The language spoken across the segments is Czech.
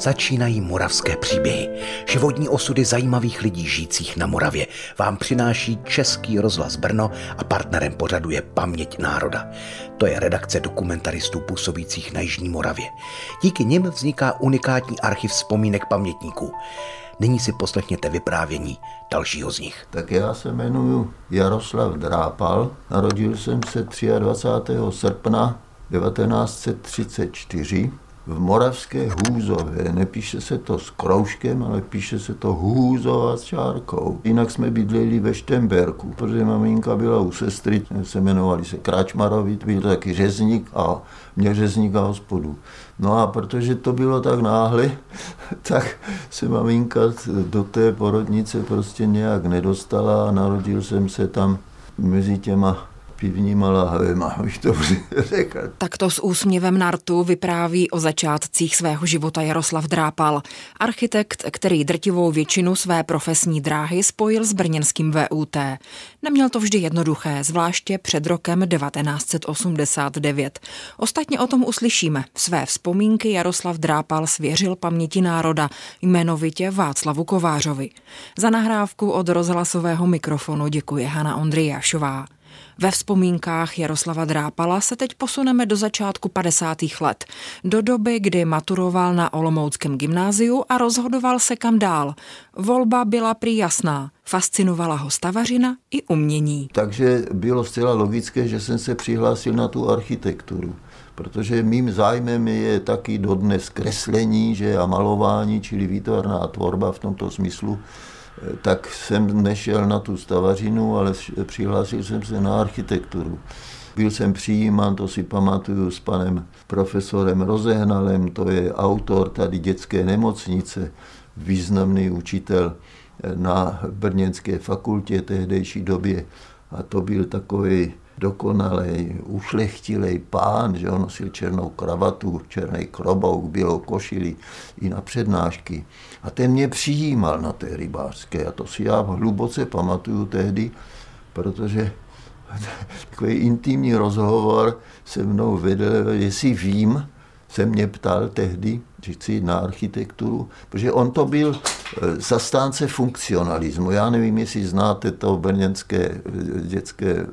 Začínají moravské příběhy. Životní osudy zajímavých lidí žijících na Moravě vám přináší Český rozhlas Brno a partnerem pořadu je Paměť národa. To je redakce dokumentaristů působících na Jižní Moravě. Díky nim vzniká unikátní archiv vzpomínek pamětníků. Nyní si poslechněte vyprávění dalšího z nich. Tak já se jmenuji Jaroslav Drápal. Narodil jsem se 23. srpna 1934 v moravské Hůzově. Nepíše se to s kroužkem, ale píše se to Hůzova s čárkou. Jinak jsme bydleli ve Štemberku, protože maminka byla u sestry, se jmenovali se Kračmarovi, byl to taky řezník a měl řezníka hospodu. No a protože to bylo tak náhle, tak se maminka do té porodnice prostě nějak nedostala a narodil jsem se tam mezi těma pivníma lahvema, bych to řekl. Takto s úsměvem na rtu vypráví o začátcích svého života Jaroslav Drápal, architekt, který drtivou většinu své profesní dráhy spojil s brněnským VUT. Neměl to vždy jednoduché, zvláště před rokem 1989. Ostatně o tom uslyšíme. Své vzpomínky Jaroslav Drápal svěřil Paměti národa, jmenovitě Václavu Kovářovi. Za nahrávku od rozhlasového mikrofonu děkuje Hanna Ondrijašová. Ve vzpomínkách Jaroslava Drápala se teď posuneme do začátku 50. let, do doby, kdy maturoval na olomouckém gymnáziu a rozhodoval se kam dál. Volba byla prý jasná, fascinovala ho stavařina i umění. Takže bylo zcela logické, že jsem se přihlásil na tu architekturu, protože mým zájmem je taky dodnes kreslení, že a malování, čili výtvarná tvorba v tomto smyslu. Tak jsem nešel na tu stavařinu, ale přihlásil jsem se na architekturu. Byl jsem přijímán, to si pamatuju, s panem profesorem Rozehnalem, to je autor tady dětské nemocnice, významný učitel na brněnské fakultě tehdejší době. A to byl takový dokonalej, ušlechtilej pán, že on nosil černou kravatu, černý klobouk, bílou košili i na přednášky. A ten mě přijímal na té rybářské a to si já hluboce pamatuju tehdy, protože takový intimní rozhovor se mnou vedl, jestli vím, se mě ptal tehdy, že chci jít na architekturu, protože on to byl zastánce funkcionalismu. Já nevím, jestli znáte to brněnské dětské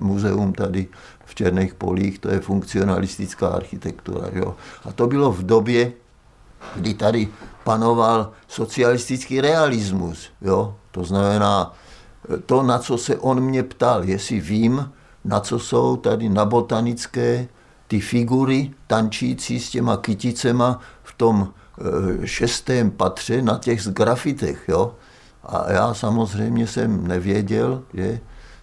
muzeum tady v Černých polích, to je funkcionalistická architektura. Jo? A to bylo v době, kdy tady panoval socialistický realismus. Jo? To znamená to, na co se on mě ptal, jestli vím, na co jsou tady na botanické ty figury tančící s těma kyticema v tom 6. patře na těch grafitech. Jo? A já samozřejmě jsem nevěděl, že?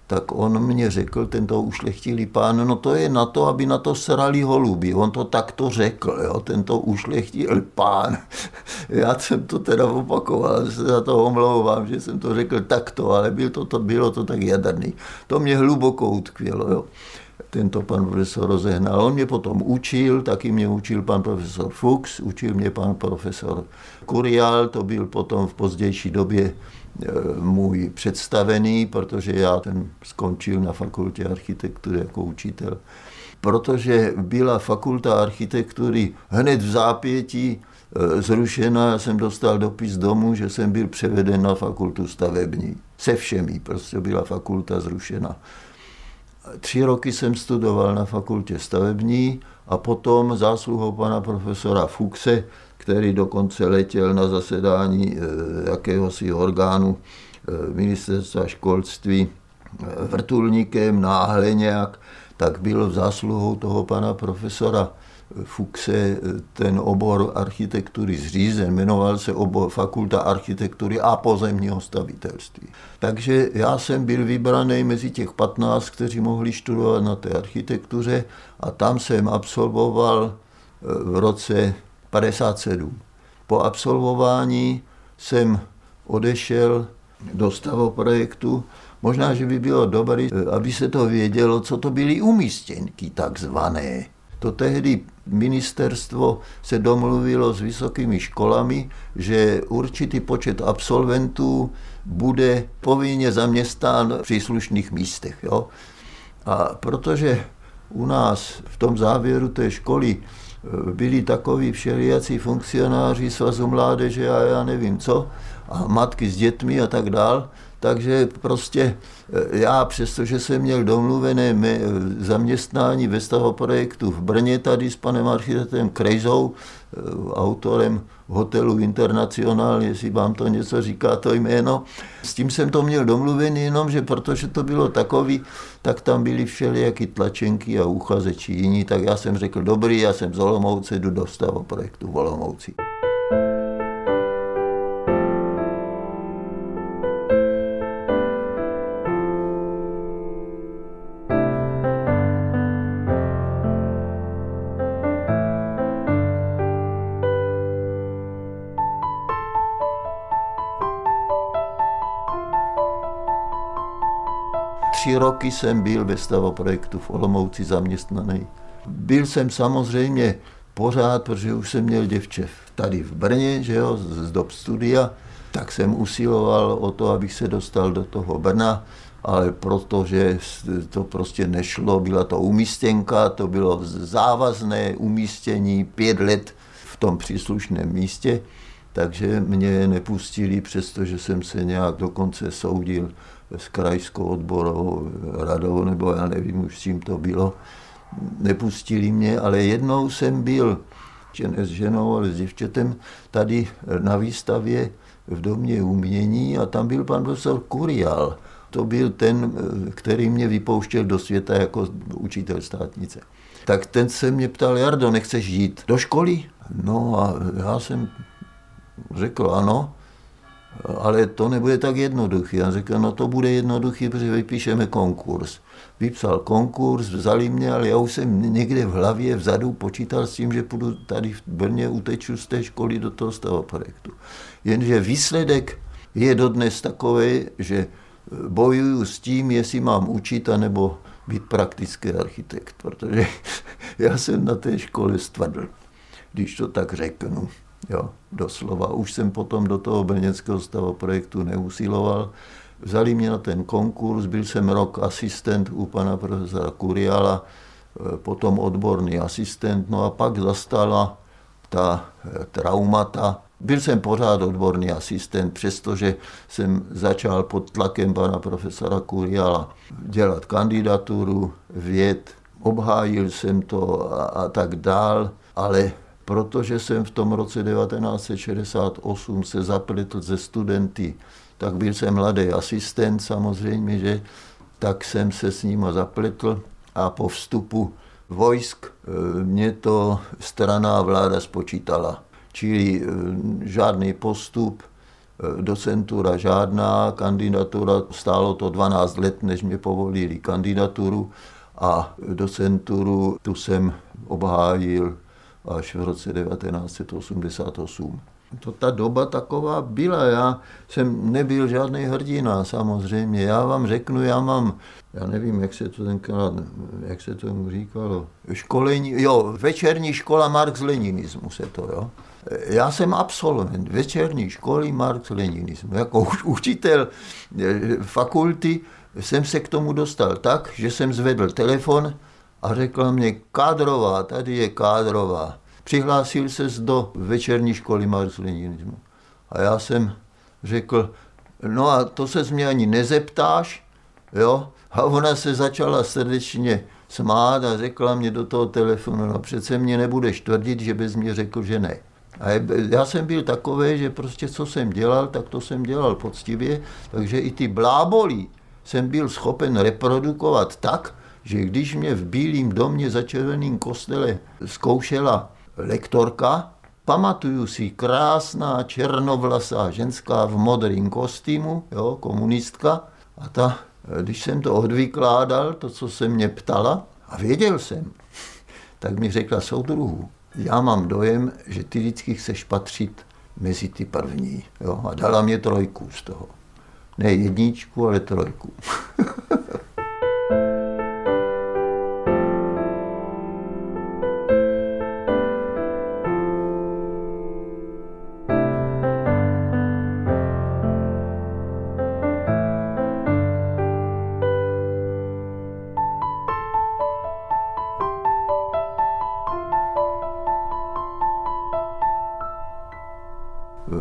Tak on mě řekl, tento ušlechtilý pán, no to je na to, aby na to srali holuby. On to takto řekl, jo? Tento ušlechtilý pán. Já jsem to teda opakoval, že se za to omlouvám, že jsem to řekl takto, ale bylo to tak jadrný. To mě hluboko utkvělo. Jo? Tento pan profesor Rozehnal, on mě potom učil, taky mě učil pan profesor Fuchs, učil mě pan profesor Kuriál, to byl potom v pozdější době můj představený, protože já ten skončil na fakultě architektury jako učitel. Protože byla fakulta architektury hned v zápětí zrušena, já jsem dostal dopis domů, že jsem byl převeden na fakultu stavební. Se všemi, prostě byla fakulta zrušena. 3 roky jsem studoval na fakultě stavební a potom zásluhou pana profesora Fuchse, který dokonce letěl na zasedání jakéhosi orgánu ministerstva školství vrtulníkem náhle nějak, tak byl zásluhou toho pana profesora Fuchse ten obor architektury zřízen, jmenoval se obor fakulta architektury a pozemního stavitelství. Takže já jsem byl vybraný mezi těch 15, kteří mohli studovat na té architektuře a tam jsem absolvoval v roce 57. Po absolvování jsem odešel do stavoprojektu. Možná, že by bylo dobré, aby se to vědělo, co to byly umístěnky takzvané. To tehdy ministerstvo se domluvilo s vysokými školami, že určitý počet absolventů bude povinně zaměstnán v příslušných místech. Jo? A protože u nás v tom závěru té školy byli takoví všelijací funkcionáři Svazu mládeže a já nevím co, a matky s dětmi a tak dál. Takže prostě já, přestože jsem měl domluvené zaměstnání ve stahoprojektu v Brně tady s panem architektem Krejzou, autorem hotelu Internacional, jestli vám to něco říká to jméno. S tím jsem to měl domluvený, jenomže protože to bylo takový, tak tam byly všelijaké tlačenky a uchazeči jiní, tak já jsem řekl, dobrý, já jsem z Olomouce, jdu do stahoprojektu v Olomouci. Roky jsem byl ve stavoprojektu v Olomouci zaměstnaný. Byl jsem samozřejmě pořád, protože už jsem měl děvče tady v Brně, že jo, z dob studia, tak jsem usiloval o to, abych se dostal do toho Brna, ale protože to prostě nešlo, byla to umístěnka, to bylo závazné umístění 5 let v tom příslušném místě, takže mě nepustili, přestože jsem se nějak dokonce soudil s krajskou odborovou radou, nebo já nevím už s čím to bylo, nepustili mě, ale jednou jsem byl, ne s ženou, ale s děvčetem, tady na výstavě v Domě umění a tam byl pan profesor Kuriál. To byl ten, který mě vypouštěl do světa jako učitel státnice. Tak ten se mě ptal, Jardo, nechceš jít do školy? No a já jsem řekl ano, ale to nebude tak jednoduchý. Já řekl, no to bude jednoduchý, protože vypíšeme konkurs. Vypsal konkurs, vzali mě, ale já už jsem někde v hlavě vzadu počítal s tím, že půjdu tady v Brně, uteču z té školy do toho stavoprojektu. Jenže výsledek je dodnes takový, že bojuju s tím, jestli mám učit, anebo být praktický architekt, protože já jsem na té škole stvrdl, když to tak řeknu. Jo, doslova. Už jsem potom do toho brněnského stavoprojektu neusiloval. Vzali mě na ten konkurs, byl jsem rok asistent u pana profesora Kuriála, potom odborný asistent, no a pak zastala ta traumata. Byl jsem pořád odborný asistent, přestože jsem začal pod tlakem pana profesora Kuriála dělat kandidaturu, věd, obhájil jsem to a tak dál, ale protože jsem v tom roce 1968 se zapletl ze studenty, tak byl jsem mladý asistent samozřejmě, že tak jsem se s nima zapletl a po vstupu vojsk mě to strana vláda spočítala. Čili žádný postup, docentura žádná, kandidatura, stálo to 12 let, než mě povolili kandidaturu a docenturu tu jsem obhájil až v roce 1988. To ta doba taková byla, já jsem nebyl žádný hrdina samozřejmě. Já vám řeknu, já nevím, jak se to tenkrát, jak se tomu říkalo, školení, jo, večerní škola marx-leninismu se to, jo. Já jsem absolvent večerní školy marx-leninismu. Jako učitel fakulty jsem se k tomu dostal tak, že jsem zvedl telefon a řekla mě, kádrová, tady je kádrová. Přihlásil ses do večerní školy marxismu. A já jsem řekl, no a to se mě ani nezeptáš, jo? A ona se začala srdečně smát a řekla mě do toho telefonu, no přece mě nebudeš tvrdit, že bys mě řekl, že ne. A já jsem byl takový, že prostě co jsem dělal, tak to jsem dělal poctivě, takže i ty blábolí jsem byl schopen reprodukovat tak, že když mě v Bílém domě za Červeným kostele zkoušela lektorka, pamatuju si, krásná černovlasá ženská v modrém kostýmu, jo, komunistka, a ta, když jsem to odvykládal, to, co se mě ptala, a věděl jsem, tak mi řekla, soudruhu, já mám dojem, že ty vždycky chceš patřit mezi ty první, jo, a dala mě 3 z toho. Ne 1, ale 3.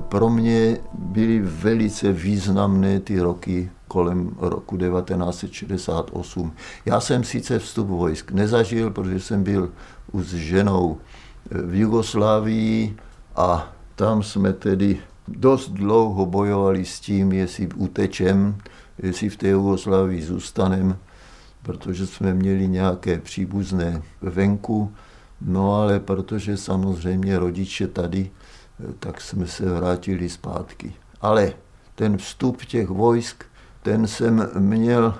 Pro mě byly velice významné ty roky kolem roku 1968. Já jsem sice vstup vojsk nezažil, protože jsem byl už s ženou v Jugoslávii a tam jsme tedy dost dlouho bojovali s tím, jestli utečem, jestli v té Jugoslávii zůstanem, protože jsme měli nějaké příbuzné venku, no ale protože samozřejmě rodiče tady, tak jsme se vrátili zpátky. Ale ten vstup těch vojsk, ten jsem měl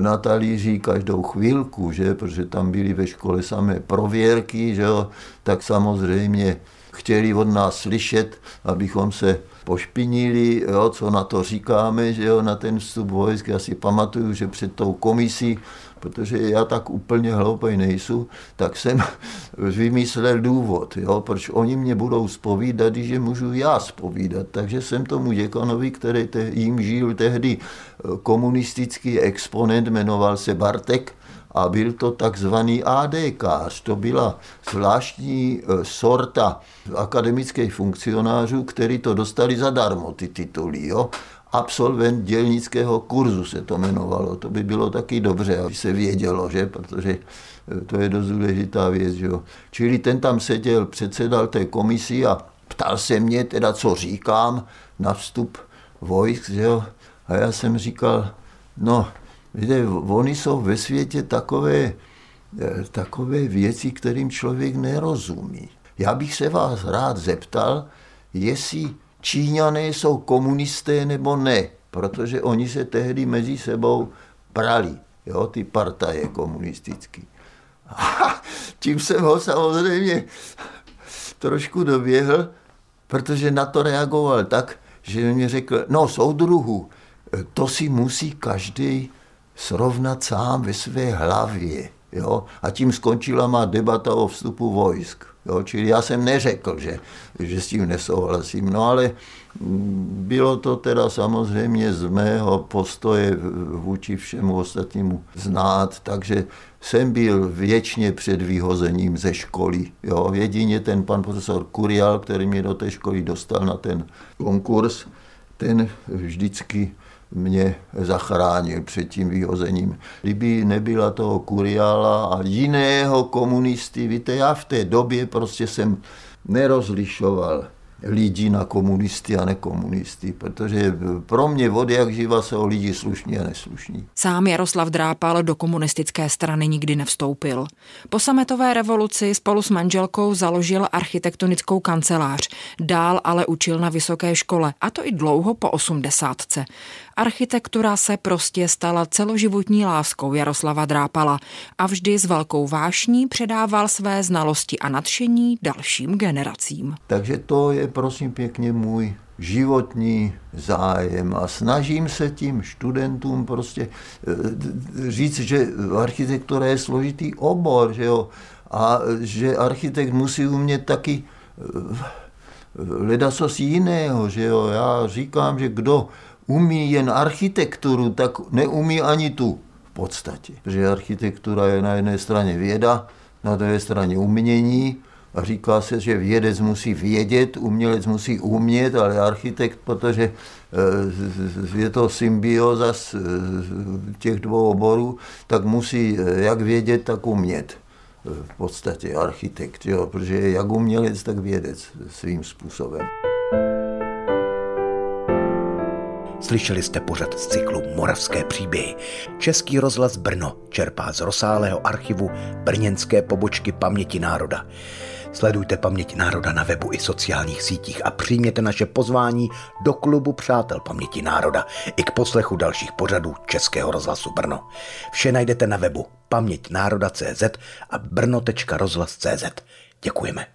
na talíři každou chvilku, že? Protože tam byly ve škole samé prověrky, že jo? Tak samozřejmě chtěli od nás slyšet, abychom se pošpinili, jo? Co na to říkáme, že jo? Na ten vstup vojsk. Já si pamatuju, že před tou komisí, protože já tak úplně hloupej nejsem, tak jsem vymyslel důvod, jo? Proč oni mě budou zpovídat, že můžu já zpovídat. Takže jsem tomu děkanovi, který jim žil tehdy, komunistický exponent, jmenoval se Bartek a byl to takzvaný ADKář. To byla zvláštní sorta akademických funkcionářů, kteří to dostali zadarmo, ty tituly, jo? Absolvent dělnického kurzu se to jmenovalo. To by bylo taky dobře, aby se vědělo, že? Protože to je dost důležitá věc. Že jo? Čili ten tam seděl, předsedal té komisi a ptal se mě, teda, co říkám na vstup vojsk. Že jo? A já jsem říkal, no, víte, oni jsou ve světě takové věci, kterým člověk nerozumí. Já bych se vás rád zeptal, jestli Číňané jsou komunisté nebo ne, protože oni se tehdy mezi sebou prali, jo, ty partaje komunistický. A tím jsem ho samozřejmě trošku doběhl, protože na to reagoval tak, že mi řekl, no soudruhu, to si musí každý srovnat sám ve své hlavě. Jo? A tím skončila má debata o vstupu vojsk. Jo? Čili já jsem neřekl, že s tím nesouhlasím. No ale bylo to teda samozřejmě z mého postoje vůči všemu ostatnímu znát, takže jsem byl věčně před vyhozením ze školy. Jo? Jedině ten pan profesor Kuriál, který mě do té školy dostal na ten konkurs, ten vždycky mě zachránil před tím vyhozením. Kdyby nebyla toho Kuriála a jiného komunisty, víte, já v té době prostě jsem nerozlišoval lidi na komunisty a nekomunisty, protože pro mě od jak živa se o lidi slušní a neslušní. Sám Jaroslav Drápal do komunistické strany nikdy nevstoupil. Po sametové revoluci spolu s manželkou založil architektonickou kancelář. Dál ale učil na vysoké škole, a to i dlouho po 80. Architektura se prostě stala celoživotní láskou Jaroslava Drápala a vždy s velkou vášní předával své znalosti a nadšení dalším generacím. Takže to je, prosím pěkně, můj životní zájem a snažím se tím studentům prostě říct, že architektura je složitý obor, že jo, a že architekt musí umět taky ledacos jiného, že jo. Já říkám, že kdo umí jen architekturu, tak neumí ani tu v podstatě. Protože architektura je na jedné straně věda, na druhé straně umění. A říká se, že vědec musí vědět, umělec musí umět, ale architekt, protože je to symbioza těch dvou oborů, tak musí jak vědět, tak umět. V podstatě architekt, jo, protože je jak umělec, tak vědec svým způsobem. Slyšeli jste pořad z cyklu Moravské příběhy. Český rozhlas Brno čerpá z rozsáhlého archivu brněnské pobočky Paměti národa. Sledujte Paměť národa na webu i sociálních sítích a přijměte naše pozvání do klubu Přátel Paměti národa i k poslechu dalších pořadů Českého rozhlasu Brno. Vše najdete na webu pamětnároda.cz a brno.rozhlas.cz. Děkujeme.